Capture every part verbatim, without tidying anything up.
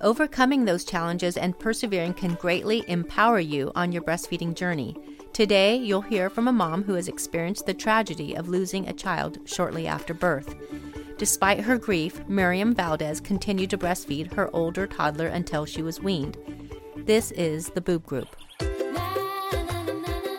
Overcoming those challenges and persevering can greatly empower you on your breastfeeding journey. Today, you'll hear from a mom who has experienced the tragedy of losing a child shortly after birth. Despite her grief, Miriam Valdez continued to breastfeed her older toddler until she was weaned. This is The Boob Group.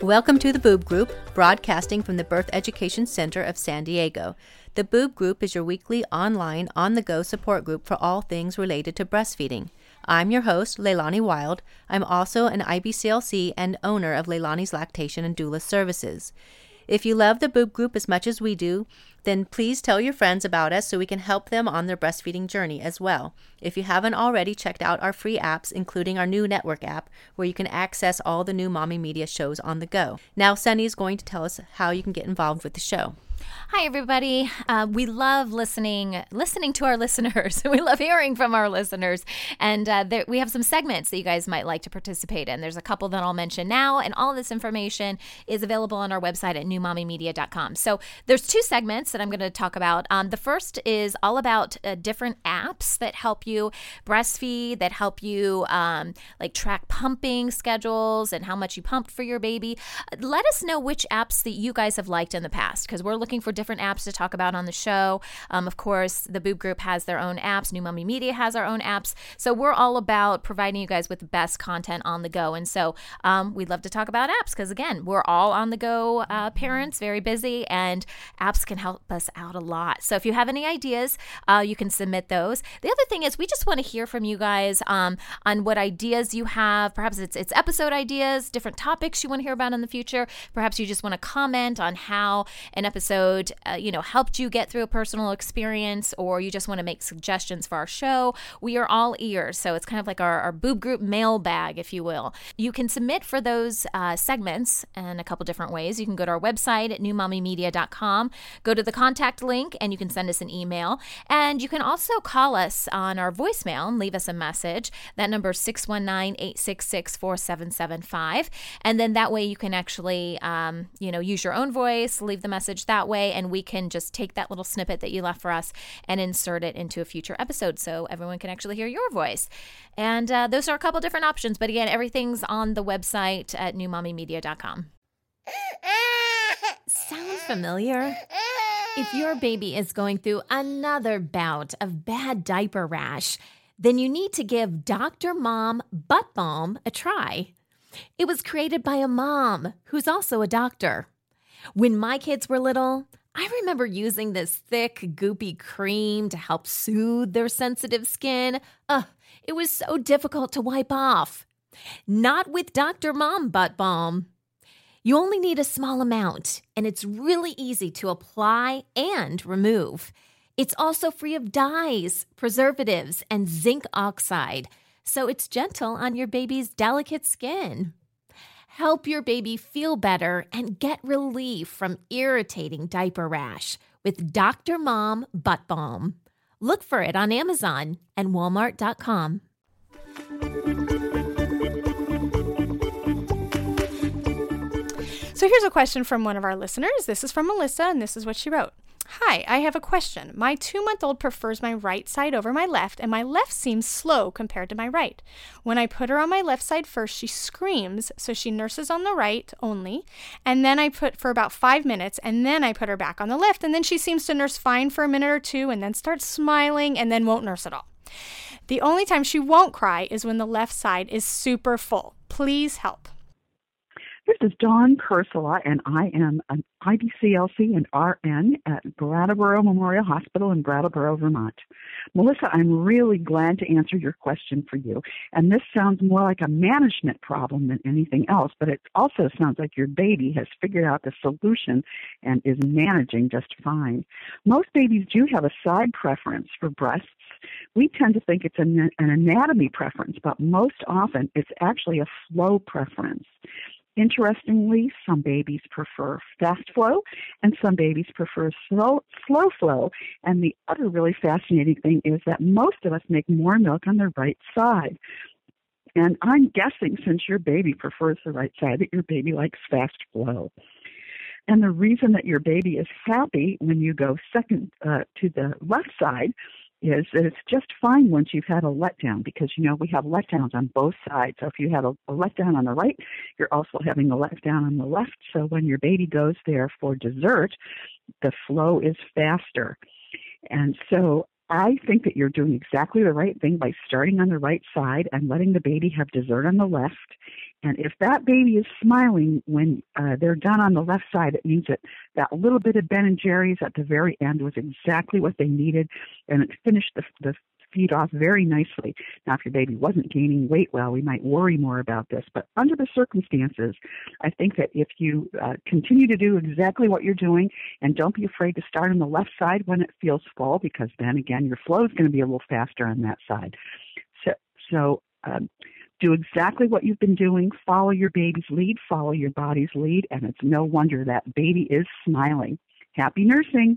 Welcome to The Boob Group, broadcasting from the Birth Education Center of San Diego. The Boob Group is your weekly online, on-the-go support group for all things related to breastfeeding. I'm your host, Leilani Wild. I'm also an I B C L C and owner of Leilani's Lactation and Doula Services. If you love The Boob Group as much as we do, then please tell your friends about us so we can help them on their breastfeeding journey as well. If you haven't already, checked out our free apps, including our new network app, where you can access all the New Mommy Media shows on the go. Now, Sunny is going to tell us how you can get involved with the show. Hi, everybody. Uh, we love listening listening to our listeners. We love hearing from our listeners. And uh, there, we have some segments that you guys might like to participate in. There's a couple that I'll mention now, and all this information is available on our website at new mommy media dot com. So there's two segments that I'm going to talk about. Um, the first is all about uh, different apps that help you breastfeed, that help you um, like track pumping schedules and how much you pumped for your baby. Let us know which apps that you guys have liked in the past, because we're looking for different apps to talk about on the show. Um, of course, The Boob Group has their own apps. New Mommy Media has our own apps. So we're all about providing you guys with the best content on the go. And so um, we'd love to talk about apps because, again, we're all on the go uh, parents, very busy, and apps can help us out a lot. So if you have any ideas, uh, you can submit those. The other thing is we just want to hear from you guys um, on what ideas you have. Perhaps it's, it's episode ideas, different topics you want to hear about in the future. Perhaps you just want to comment on how an episode Uh, you know, helped you get through a personal experience, or you just want to make suggestions for our show. We are all ears, so it's kind of like our, our Boob Group mailbag, if you will. You can submit for those uh, segments in a couple different ways. You can go to our website at new mommy media dot com, go to the contact link, and you can send us an email. And you can also call us on our voicemail and leave us a message. That number is six one nine, eight six six, four seven seven five. And then that way you can actually, um, you know, use your own voice, leave the message that way, and we can just take that little snippet that you left for us and insert it into a future episode so everyone can actually hear your voice. And uh, those are a couple different options, but again, everything's on the website at new mommy media dot com. Sound familiar? If your baby is going through another bout of bad diaper rash, then you need to give Doctor Mom Butt Balm a try. It was created by a mom who's also a doctor. When my kids were little, I remember using this thick, goopy cream to help soothe their sensitive skin. Ugh, it was so difficult to wipe off. Not with Doctor Mom Butt Balm. You only need a small amount, and it's really easy to apply and remove. It's also free of dyes, preservatives, and zinc oxide, so it's gentle on your baby's delicate skin. Help your baby feel better and get relief from irritating diaper rash with Doctor Mom Butt Balm. Look for it on Amazon and Walmart dot com. So here's a question from one of our listeners. This is from Melissa, and this is what she wrote. Hi, I have a question. My two-month-old prefers my right side over my left, and my left seems slow compared to my right. When I put her on my left side first, she screams, so she nurses on the right only, and then I put for about five minutes, and then I put her back on the left, and then she seems to nurse fine for a minute or two, and then starts smiling, and then won't nurse at all. The only time she won't cry is when the left side is super full. Please help. This is Dawn Kersola, and I am an I B C L C and R N at Brattleboro Memorial Hospital in Brattleboro, Vermont. Melissa, I'm really glad to answer your question for you. And this sounds more like a management problem than anything else, but it also sounds like your baby has figured out the solution and is managing just fine. Most babies do have a side preference for breasts. We tend to think it's an, an anatomy preference, but most often it's actually a flow preference. Interestingly, some babies prefer fast flow, and some babies prefer slow, slow flow. And the other really fascinating thing is that most of us make more milk on the right side. And I'm guessing since your baby prefers the right side that your baby likes fast flow. And the reason that your baby is happy when you go second uh, to the left side is that it's just fine once you've had a letdown, because, you know, we have letdowns on both sides. So if you had a, a letdown on the right, you're also having a letdown on the left. So when your baby goes there for dessert, the flow is faster. And so I think that you're doing exactly the right thing by starting on the right side and letting the baby have dessert on the left. And if that baby is smiling when uh, they're done on the left side, it means that that little bit of Ben and Jerry's at the very end was exactly what they needed, and it finished the, the feed off very nicely. Now, if your baby wasn't gaining weight well, we might worry more about this. But under the circumstances, I think that if you uh, continue to do exactly what you're doing, and don't be afraid to start on the left side when it feels full, because then, again, your flow is going to be a little faster on that side. So, so um, do exactly what you've been doing, follow your baby's lead, follow your body's lead, and it's no wonder that baby is smiling. Happy nursing.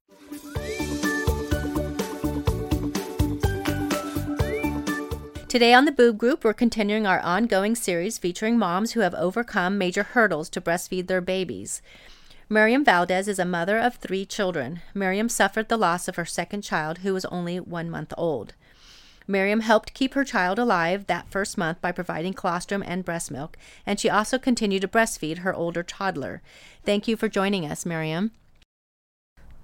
Today on The Boob Group, we're continuing our ongoing series featuring moms who have overcome major hurdles to breastfeed their babies. Miriam Valdez is a mother of three children. Miriam suffered the loss of her second child, who was only one month old. Miriam helped keep her child alive that first month by providing colostrum and breast milk, and she also continued to breastfeed her older toddler. Thank you for joining us, Miriam.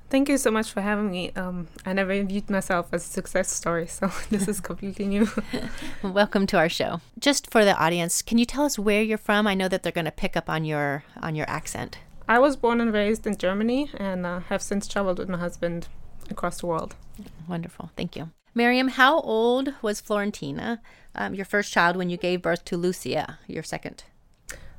Thank you so much for having me. Um, I never viewed myself as a success story, so this is completely new. Welcome to our show. Just for the audience, can you tell us where you're from? I know that they're going to pick up on your on your accent. I was born and raised in Germany, and uh, have since traveled with my husband across the world. Wonderful. Thank you. Miriam, how old was Florentina, um, your first child, when you gave birth to Lucia, your second?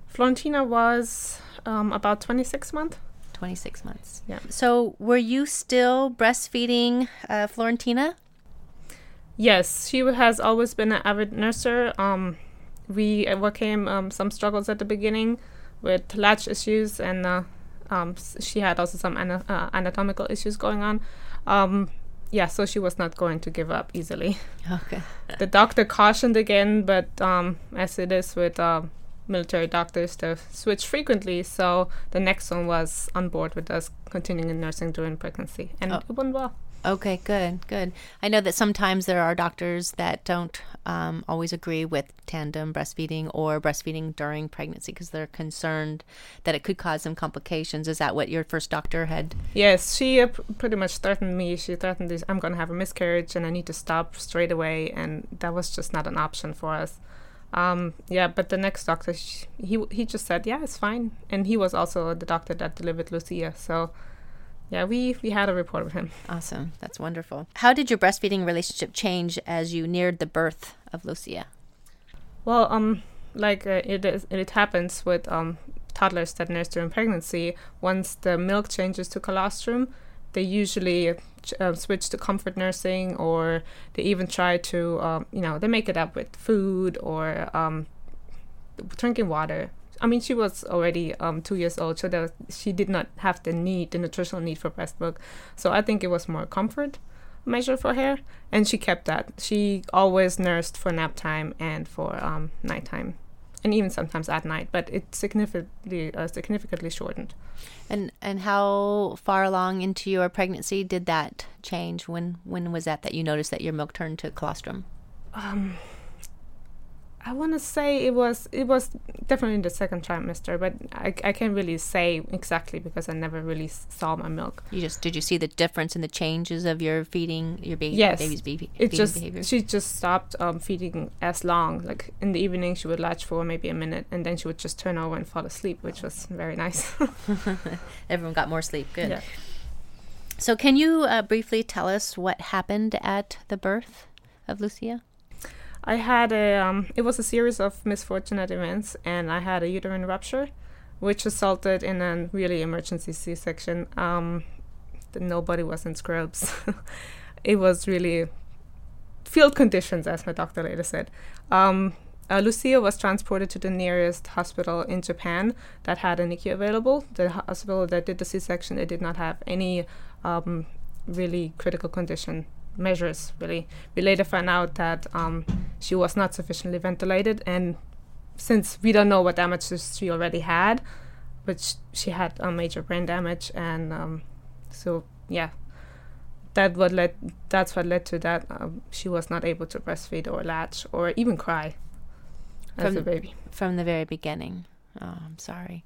Florentina was um, about twenty-six months. twenty-six months. Yeah. So were you still breastfeeding uh, Florentina? Yes, she has always been an avid nurser. Um, we overcame um, some struggles at the beginning with latch issues, and uh, um, she had also some ana- uh, anatomical issues going on. Um, Yeah, so she was not going to give up easily. Okay. The doctor cautioned again, but um, as it is with uh, military doctors, they switch frequently. So the next one was on board with us continuing in nursing during pregnancy. And oh. It went well. Okay, good, good. I know that sometimes there are doctors that don't um, always agree with tandem breastfeeding or breastfeeding during pregnancy because they're concerned that it could cause some complications. Is that what your first doctor had? Yes, she uh, p- pretty much threatened me. She threatened this, I'm going to have a miscarriage and I need to stop straight away. And that was just not an option for us. Um, yeah, but the next doctor, she, he he just said, yeah, it's fine. And he was also the doctor that delivered Lucia, so... Yeah, we, we had a report with him. Awesome. That's wonderful. How did your breastfeeding relationship change as you neared the birth of Lucia? Well, um, like uh, it is, it happens with um, toddlers that nurse during pregnancy, once the milk changes to colostrum, they usually uh, switch to comfort nursing, or they even try to, um, you know, they make it up with food or um, drinking water. I mean, she was already um, two years old, so that was, she did not have the need, the nutritional need for breast milk. So I think it was more comfort measure for her, and she kept that. She always nursed for nap time and for um, nighttime, and even sometimes at night, but it significantly uh, significantly shortened. And and how far along into your pregnancy did that change? When when was that that you noticed that your milk turned to colostrum? Um, I want to say it was it was definitely in the second trimester, but I, I can't really say exactly because I never really saw my milk. You just did you see the difference in the changes of your feeding your baby? Yes, baby's baby. It just behavior? She just stopped um, feeding as long. Like in the evening, she would latch for maybe a minute, and then she would just turn over and fall asleep, which was very nice. Everyone got more sleep. Good. Yeah. So, can you uh, briefly tell us what happened at the birth of Lucia? I had a, um, it was a series of misfortunate events, and I had a uterine rupture, which resulted in a really emergency C-section. Um, the, nobody was in scrubs. It was really field conditions, as my doctor later said. Um, uh, Lucia was transported to the nearest hospital in Japan that had a NICU available. The hospital that did the C-section, they did not have any um, really critical condition measures, really. We later found out that um, she was not sufficiently ventilated, and since we don't know what damages she already had, but sh- she had a um, major brain damage, and um, so yeah, that what led that's what led to that. Um, she was not able to breastfeed or latch or even cry as from a baby from the very beginning. Oh, I'm sorry.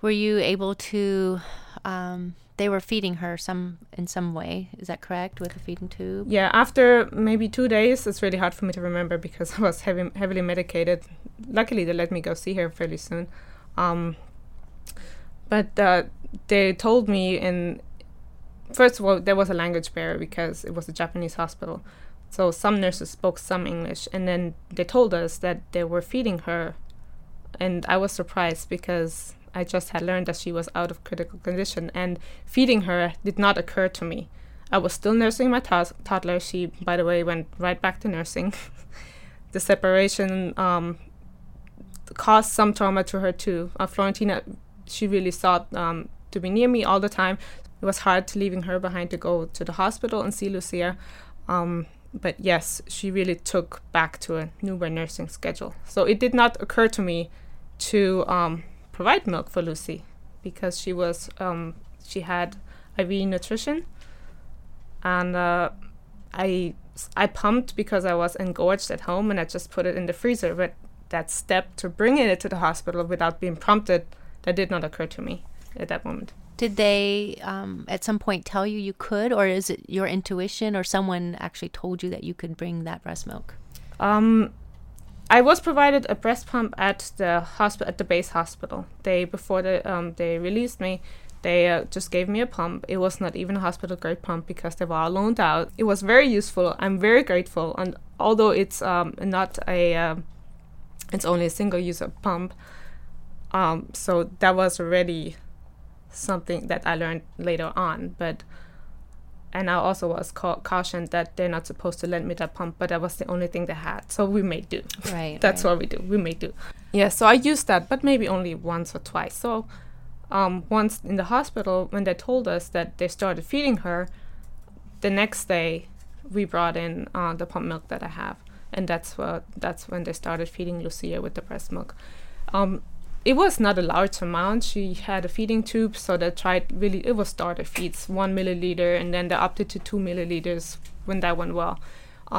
Were you able to? Um, They were feeding her some in some way. Is that correct, with a feeding tube? Yeah, after maybe two days, it's really hard for me to remember because I was heavy, heavily medicated. Luckily, they let me go see her fairly soon. Um, but uh, they told me, in first of all, there was a language barrier because it was a Japanese hospital. So some nurses spoke some English, and then they told us that they were feeding her. And I was surprised because I just had learned that she was out of critical condition, and feeding her did not occur to me. I was still nursing my to- toddler. She, by the way, went right back to nursing. The separation um, caused some trauma to her too. Uh, Florentina, she really sought um, to be near me all the time. It was hard leaving her behind to go to the hospital and see Lucia. Um, but yes, she really took back to a newborn nursing schedule. So it did not occur to me to... Um, provide milk for Lucy because she was um, she had I V nutrition, and uh, I I pumped because I was engorged at home, and I just put it in the freezer. But that step to bringing it to the hospital without being prompted, that did not occur to me at that moment. Did they um, at some point tell you you could, or is it your intuition, or someone actually told you that you could bring that breast milk? Um, I was provided a breast pump at the hospital, at the base hospital. They before the, um, they released me, they uh, just gave me a pump. It was not even a hospital-grade pump because they were all loaned out. It was very useful. I'm very grateful. And although it's um, not a, uh, it's only a single-user pump, um, so that was already something that I learned later on. But And I also was ca- cautioned that they're not supposed to lend me that pump, but that was the only thing they had. So we made do. Right. That's right. What we do. We made do. Yeah, so I used that, but maybe only once or twice. So um, once in the hospital, when they told us that they started feeding her, the next day we brought in uh, the pump milk that I have. And that's, what, that's when they started feeding Lucia with the breast milk. Um, It was not a large amount. She had a feeding tube, so they tried really, it was starter feeds, one milliliter, and then they opted to two milliliters when that went well.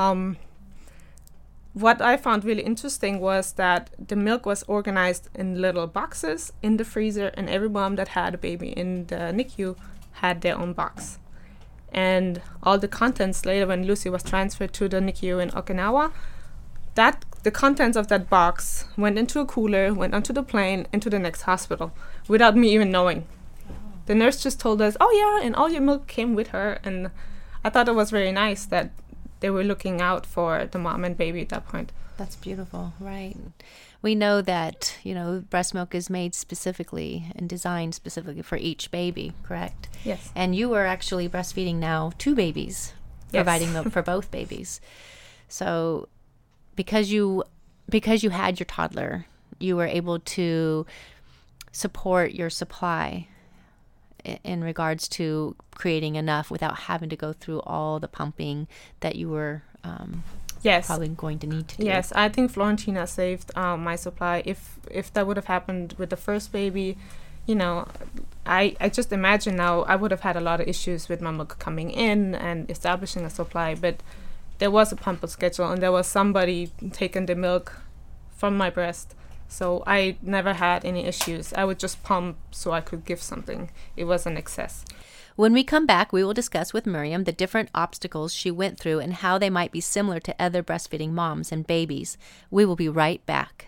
Um, what I found really interesting was that the milk was organized in little boxes in the freezer, and every mom that had a baby in the NICU had their own box. And all the contents later, when Lucy was transferred to the NICU in Okinawa, that the contents of that box went into a cooler, went onto the plane, into the next hospital, without me even knowing. Oh. The nurse just told us, oh yeah, and all your milk came with her. And I thought it was very nice that they were looking out for the mom and baby at that point. That's beautiful. Right. We know that, you know, breast milk is made specifically and designed specifically for each baby, correct? Yes. And you are actually breastfeeding now two babies, yes. providing milk for both babies. So because you because you had your toddler, you were able to support your supply in regards to creating enough without having to go through all the pumping that you were um, yes. probably going to need to do. Yes, I think Florentina saved um, my supply. If if that would have happened with the first baby, you know, I, I just imagine now I would have had a lot of issues with my milk coming in and establishing a supply. But there was a pump schedule and there was somebody taking the milk from my breast. So I never had any issues. I would just pump so I could give something. It wasn't excess. When we come back, we will discuss with Miriam the different obstacles she went through and how they might be similar to other breastfeeding moms and babies. We will be right back.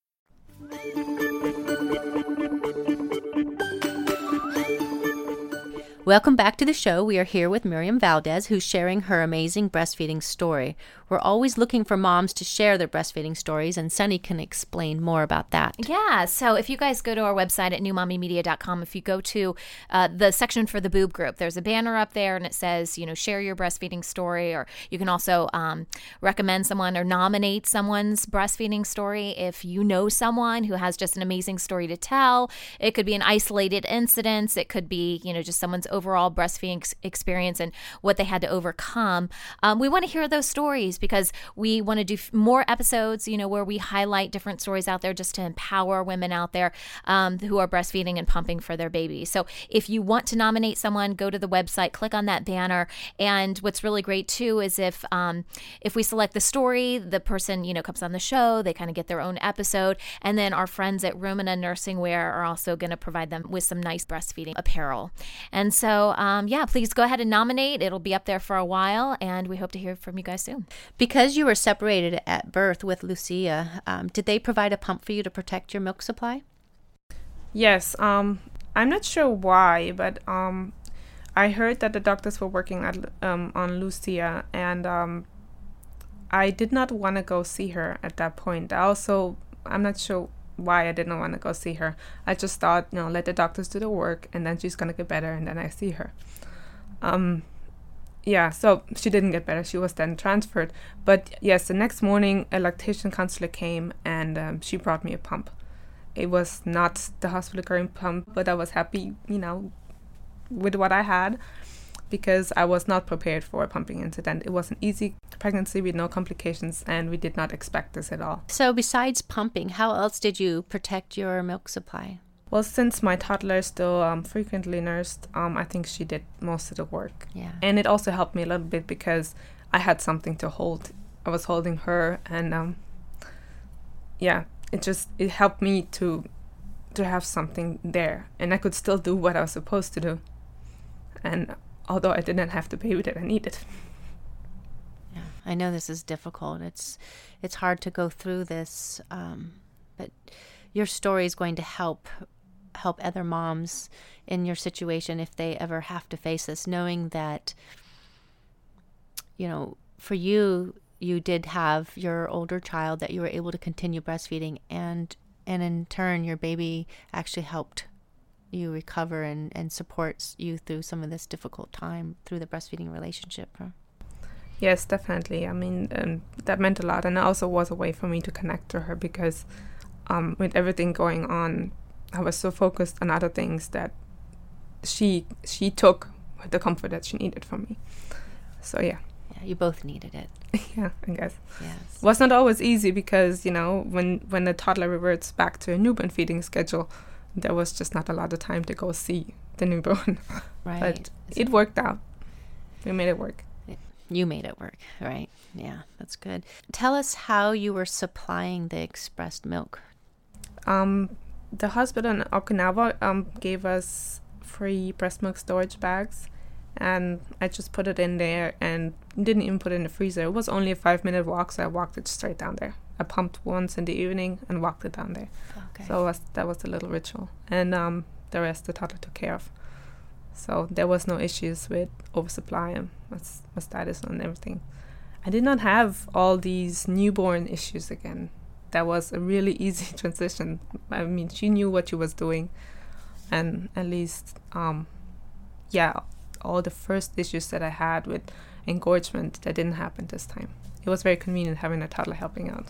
Welcome back to the show. We are here with Miriam Valdez, who's sharing her amazing breastfeeding story. We're always looking for moms to share their breastfeeding stories, and Sunny can explain more about that. Yeah, so if you guys go to our website at new mommy media dot com, if you go to uh, the section for the Boob Group, there's a banner up there, and it says, you know, share your breastfeeding story, or you can also um, recommend someone or nominate someone's breastfeeding story. If you know someone who has just an amazing story to tell, it could be an isolated incident, it could be, you know, just someone's overall breastfeeding ex- experience and what they had to overcome. Um, we want to hear those stories, because we want to do f- more episodes, you know, where we highlight different stories out there just to empower women out there um, who are breastfeeding and pumping for their babies. So if you want to nominate someone, go to the website, click on that banner. And what's really great too is if um, if we select the story, the person, you know, comes on the show, they kind of get their own episode. And then our friends at Rumina Nursing Wear are also going to provide them with some nice breastfeeding apparel. And so, um, yeah, please go ahead and nominate. It'll be up there for a while, and we hope to hear from you guys soon. Because you were separated at birth with Lucia, um, did they provide a pump for you to protect your milk supply? Yes. Um, I'm not sure why, but um, I heard that the doctors were working at, um, on Lucia, and um, I did not want to go see her at that point. I also, I'm not sure why I didn't want to go see her. I just thought, you know, let the doctors do the work, and then she's going to get better, and then I see her. Um Yeah, so she didn't get better. She was then transferred. But yes, the next morning, a lactation counselor came, and um, she brought me a pump. It was not the hospital current pump, but I was happy, you know, with what I had, because I was not prepared for a pumping incident. It was an easy pregnancy with no complications, and we did not expect this at all. So besides pumping, how else did you protect your milk supply? Well, since my toddler is still um, frequently nursed, um, I think she did most of the work. Yeah. And it also helped me a little bit because I had something to hold. I was holding her, and um, yeah, it just it helped me to to have something there, and I could still do what I was supposed to do. And although I didn't have the baby that I needed. Yeah, I know this is difficult. It's it's hard to go through this, um, but your story is going to help. help other moms in your situation if they ever have to face this, knowing that, you know, for you, you did have your older child that you were able to continue breastfeeding, and and in turn your baby actually helped you recover and, and supports you through some of this difficult time through the breastfeeding relationship. Huh? Yes, definitely. I mean, um, that meant a lot, and it also was a way for me to connect to her, because um, with everything going on, I was so focused on other things that she she took the comfort that she needed from me. So, yeah. Yeah, you both needed it. Yeah, I guess. Yes. Well, it's not always easy because, you know, when, when the toddler reverts back to a newborn feeding schedule, there was just not a lot of time to go see the newborn. Right. But it worked out. We made it work. You made it work, right? Yeah, that's good. Tell us how you were supplying the expressed milk. Um, the hospital in Okinawa um, gave us free breast milk storage bags, and I just put it in there and didn't even put it in the freezer. It was only a five-minute walk, so I walked it straight down there. I pumped once in the evening and walked it down there. Okay. So was, that was the little ritual. And um, the rest the toddler took care of. So there was no issues with oversupply and mastitis and everything. I did not have all these newborn issues again. That was a really easy transition. I mean, she knew what she was doing. And at least, um, yeah, all the first issues that I had with engorgement, that didn't happen this time. It was very convenient having a toddler helping out.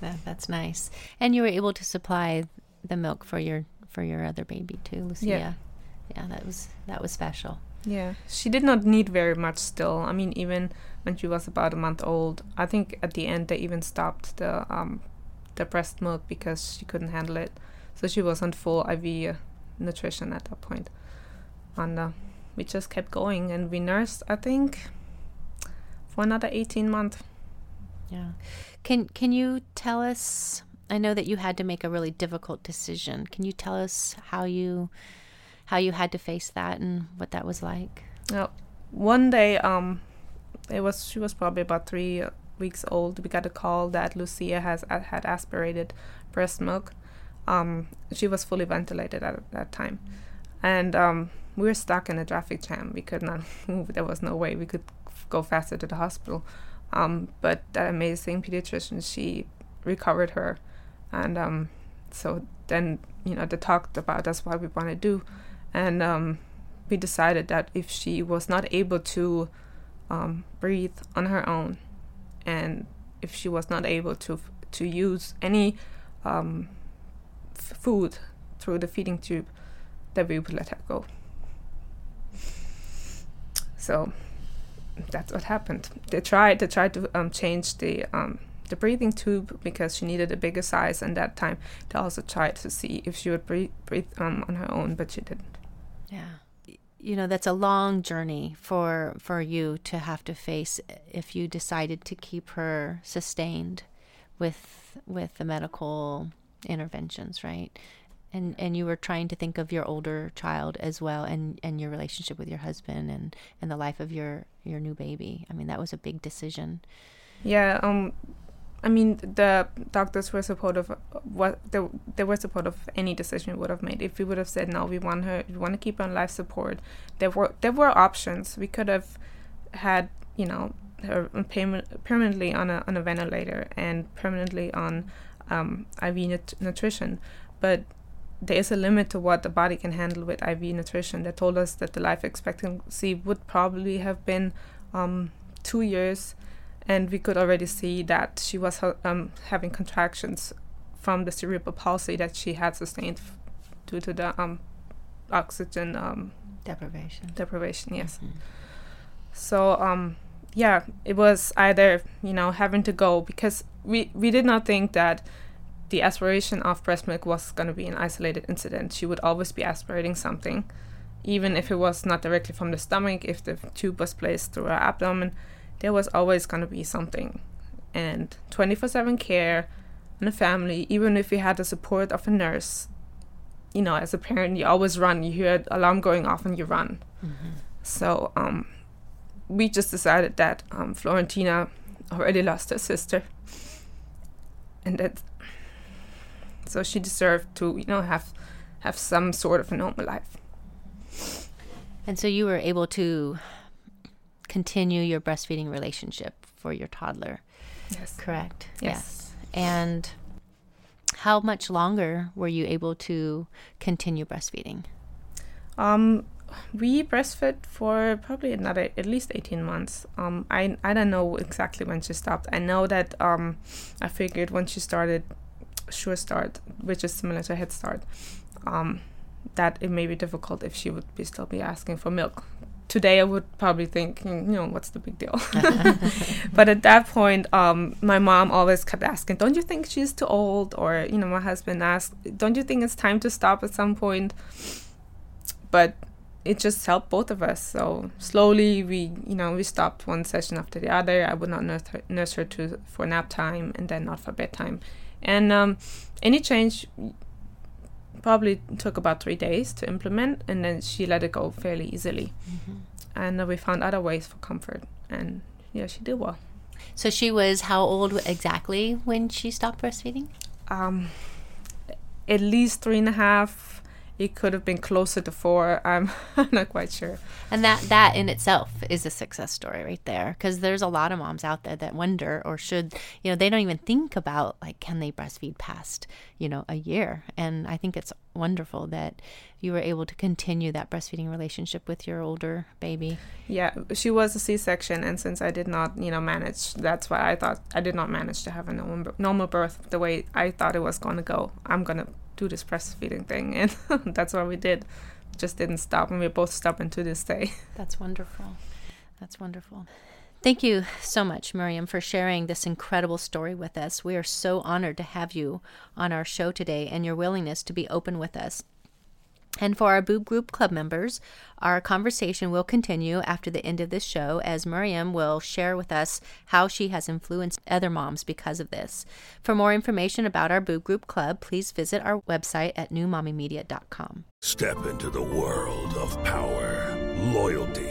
that, that's nice. And you were able to supply the milk for your for your other baby too, Lucia. Yeah. Yeah, that was that was special. Yeah, she did not need very much still. I mean, even when she was about a month old, I think at the end they even stopped the um, the breast milk because she couldn't handle it. So she was on full I V nutrition at that point. And uh, we just kept going, and we nursed, I think, for another eighteen months. Yeah. Can Can you tell us, I know that you had to make a really difficult decision. Can you tell us how you... how you had to face that and what that was like? Now, one day, um, it was she was probably about three weeks old. We got a call that Lucia has uh, had aspirated breast milk. Um, she was fully ventilated at that time, and um, we were stuck in a traffic jam. We could not move. There was no way we could f- go faster to the hospital. Um, but that amazing pediatrician, she recovered her, and um, so then you know they talked about that's what we want to do. And um, we decided that if she was not able to um, breathe on her own, and if she was not able to f- to use any um, f- food through the feeding tube, that we would let her go. So that's what happened. They tried, they tried to um, change the um, the breathing tube because she needed a bigger size, and that time they also tried to see if she would breathe, breathe um, on her own, but she didn't. Yeah. You know, that's a long journey for for you to have to face if you decided to keep her sustained with with the medical interventions, right? And and you were trying to think of your older child as well, and, and your relationship with your husband and, and the life of your, your new baby. I mean, that was a big decision. Yeah, um I mean, the doctors were supportive. What they, they were supportive of any decision we would have made. If we would have said no, we want her, we want to keep her on life support. There were there were options. We could have had, you know, her perma- permanently on a on a ventilator and permanently on um, I V nut- nutrition. But there is a limit to what the body can handle with I V nutrition. They told us that the life expectancy would probably have been um, two years. And we could already see that she was um, having contractions from the cerebral palsy that she had sustained f- due to the um, oxygen um, deprivation. Deprivation, yes. Mm-hmm. So, um, yeah, it was either, you know, having to go, because we, we did not think that the aspiration of breast milk was going to be an isolated incident. She would always be aspirating something, even if it was not directly from the stomach, if the tube was placed through her abdomen. There was always going to be something. And twenty-four seven care in a family, even if we had the support of a nurse, you know, as a parent, you always run. You hear an alarm going off and you run. Mm-hmm. So um, we just decided that um, Florentina already lost her sister. And that, so she deserved to, you know, have, have some sort of a normal life. And so you were able to continue your breastfeeding relationship for your toddler. Yes. Correct. Yes. Yes. And how much longer were you able to continue breastfeeding? Um, we breastfed for probably another at least eighteen months. Um, I I don't know exactly when she stopped. I know that um, I figured when she started Sure Start, which is similar to Head Start, um, that it may be difficult if she would be still be asking for milk. Today I would probably think, you know, what's the big deal? But at that point, um, my mom always kept asking, don't you think she's too old? Or, you know, my husband asked, don't you think it's time to stop at some point? But it just helped both of us. So slowly we, you know, we stopped one session after the other. I would not nurse her, nurse her to, for nap time, and then not for bedtime. And um, any change probably took about three days to implement, and then she let it go fairly easily. Mm-hmm. And then we found other ways for comfort, and yeah, she did well. So she was how old exactly when she stopped breastfeeding? Um, at least three and a half. It could have been closer to four. I'm not quite sure. And that, that in itself is a success story right there, because there's a lot of moms out there that wonder, or should, you know, they don't even think about, like, can they breastfeed past, you know, a year? And I think it's wonderful that you were able to continue that breastfeeding relationship with your older baby. Yeah, she was a C-section, and since I did not, you know, manage, that's why I thought I did not manage to have a normal, normal birth the way I thought it was going to go. I'm going to do this breastfeeding thing, and that's what we did. Just didn't stop, and we're both stubborn to this day. That's wonderful. That's wonderful. Thank you so much, Miriam, for sharing this incredible story with us. We are so honored to have you on our show today, and your willingness to be open with us. And for our Boob Group Club members, our conversation will continue after the end of this show, as Miriam will share with us how she has influenced other moms because of this. For more information about our Boob Group Club, please visit our website at new mommy media dot com. Step into the world of power, loyalty,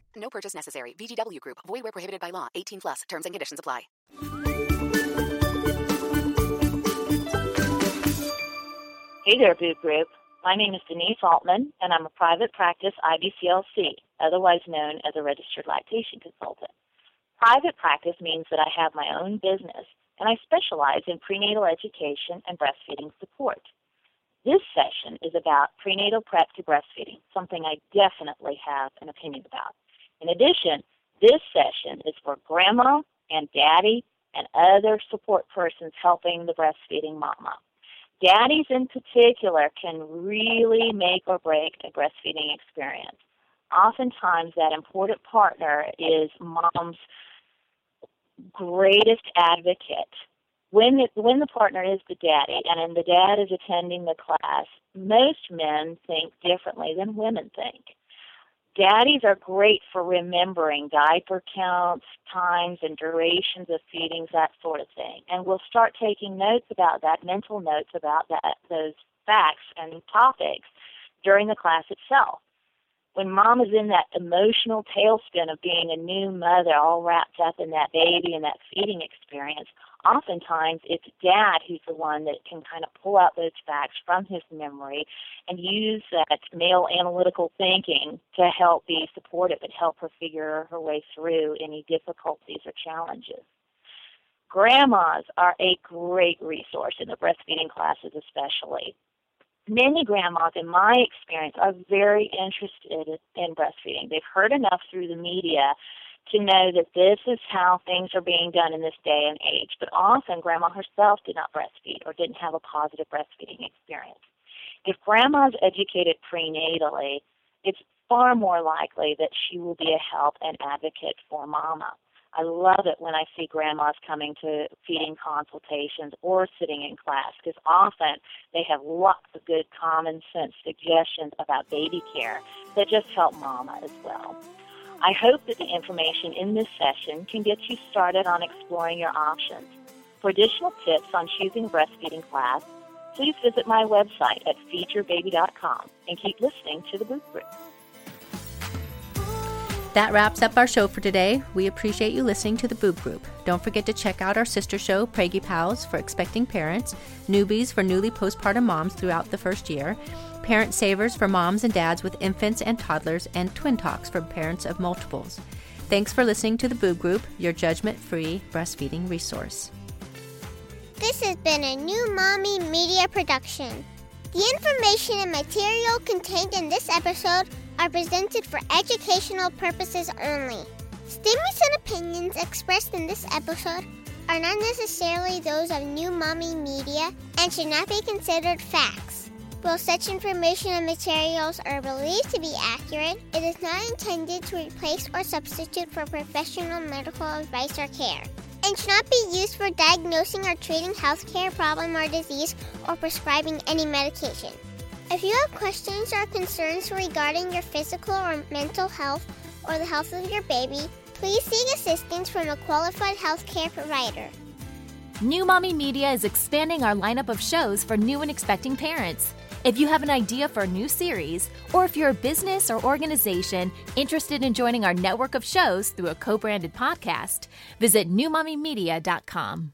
No purchase necessary. V G W Group. Void where prohibited by law. eighteen plus. Terms and conditions apply. Hey there, Boob Group. My name is Denise Altman, and I'm a private practice I B C L C, otherwise known as a registered lactation consultant. Private practice means that I have my own business, and I specialize in prenatal education and breastfeeding support. This session is about prenatal prep to breastfeeding, something I definitely have an opinion about. In addition, this session is for grandma and daddy and other support persons helping the breastfeeding mama. Daddies in particular can really make or break a breastfeeding experience. Oftentimes, that important partner is mom's greatest advocate. When the, when the partner is the daddy and then the dad is attending the class, most men think differently than women think. Daddies are great for remembering diaper counts, times, and durations of feedings, that sort of thing. And we'll start taking notes about that, mental notes about that, those facts and topics during the class itself. When mom is in that emotional tailspin of being a new mother, all wrapped up in that baby and that feeding experience, oftentimes it's dad who's the one that can kind of pull out those facts from his memory and use that male analytical thinking to help be supportive and help her figure her way through any difficulties or challenges. Grandmas are a great resource in the breastfeeding classes especially. Many grandmas, in my experience, are very interested in breastfeeding. They've heard enough through the media to know that this is how things are being done in this day and age. But often, grandma herself did not breastfeed or didn't have a positive breastfeeding experience. If grandma's educated prenatally, it's far more likely that she will be a help and advocate for mama. I love it when I see grandmas coming to feeding consultations or sitting in class, because often they have lots of good common sense suggestions about baby care that just help mama as well. I hope that the information in this session can get you started on exploring your options. For additional tips on choosing a breastfeeding class, please visit my website at feed your baby dot com and keep listening to The Boob Group. That wraps up our show for today. We appreciate you listening to The Boob Group. Don't forget to check out our sister show, Preggy Pals, for expecting parents, Newbies for newly postpartum moms throughout the first year, Parent Savers for moms and dads with infants and toddlers, and Twin Talks for parents of multiples. Thanks for listening to The Boob Group, your judgment-free breastfeeding resource. This has been a New Mommy Media production. The information and material contained in this episode are presented for educational purposes only. Statements and opinions expressed in this episode are not necessarily those of New Mommy Media and should not be considered facts. While such information and materials are believed to be accurate, it is not intended to replace or substitute for professional medical advice or care, and should not be used for diagnosing or treating healthcare problem or disease or prescribing any medication. If you have questions or concerns regarding your physical or mental health or the health of your baby, please seek assistance from a qualified healthcare provider. New Mommy Media is expanding our lineup of shows for new and expecting parents. If you have an idea for a new series, or if you're a business or organization interested in joining our network of shows through a co-branded podcast, visit new mommy media dot com.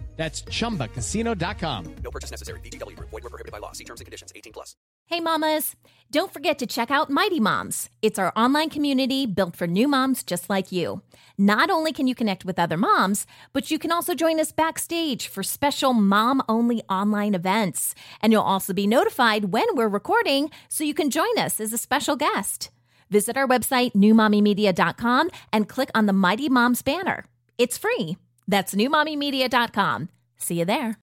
That's chumba casino dot com. No purchase necessary. V G W Group. Void where prohibited by law. See terms and conditions. eighteen plus. Hey, mamas. Don't forget to check out Mighty Moms. It's our online community built for new moms just like you. Not only can you connect with other moms, but you can also join us backstage for special mom-only online events. And you'll also be notified when we're recording, so you can join us as a special guest. Visit our website, new mommy media dot com, and click on the Mighty Moms banner. It's free. That's new mommy media dot com. See you there.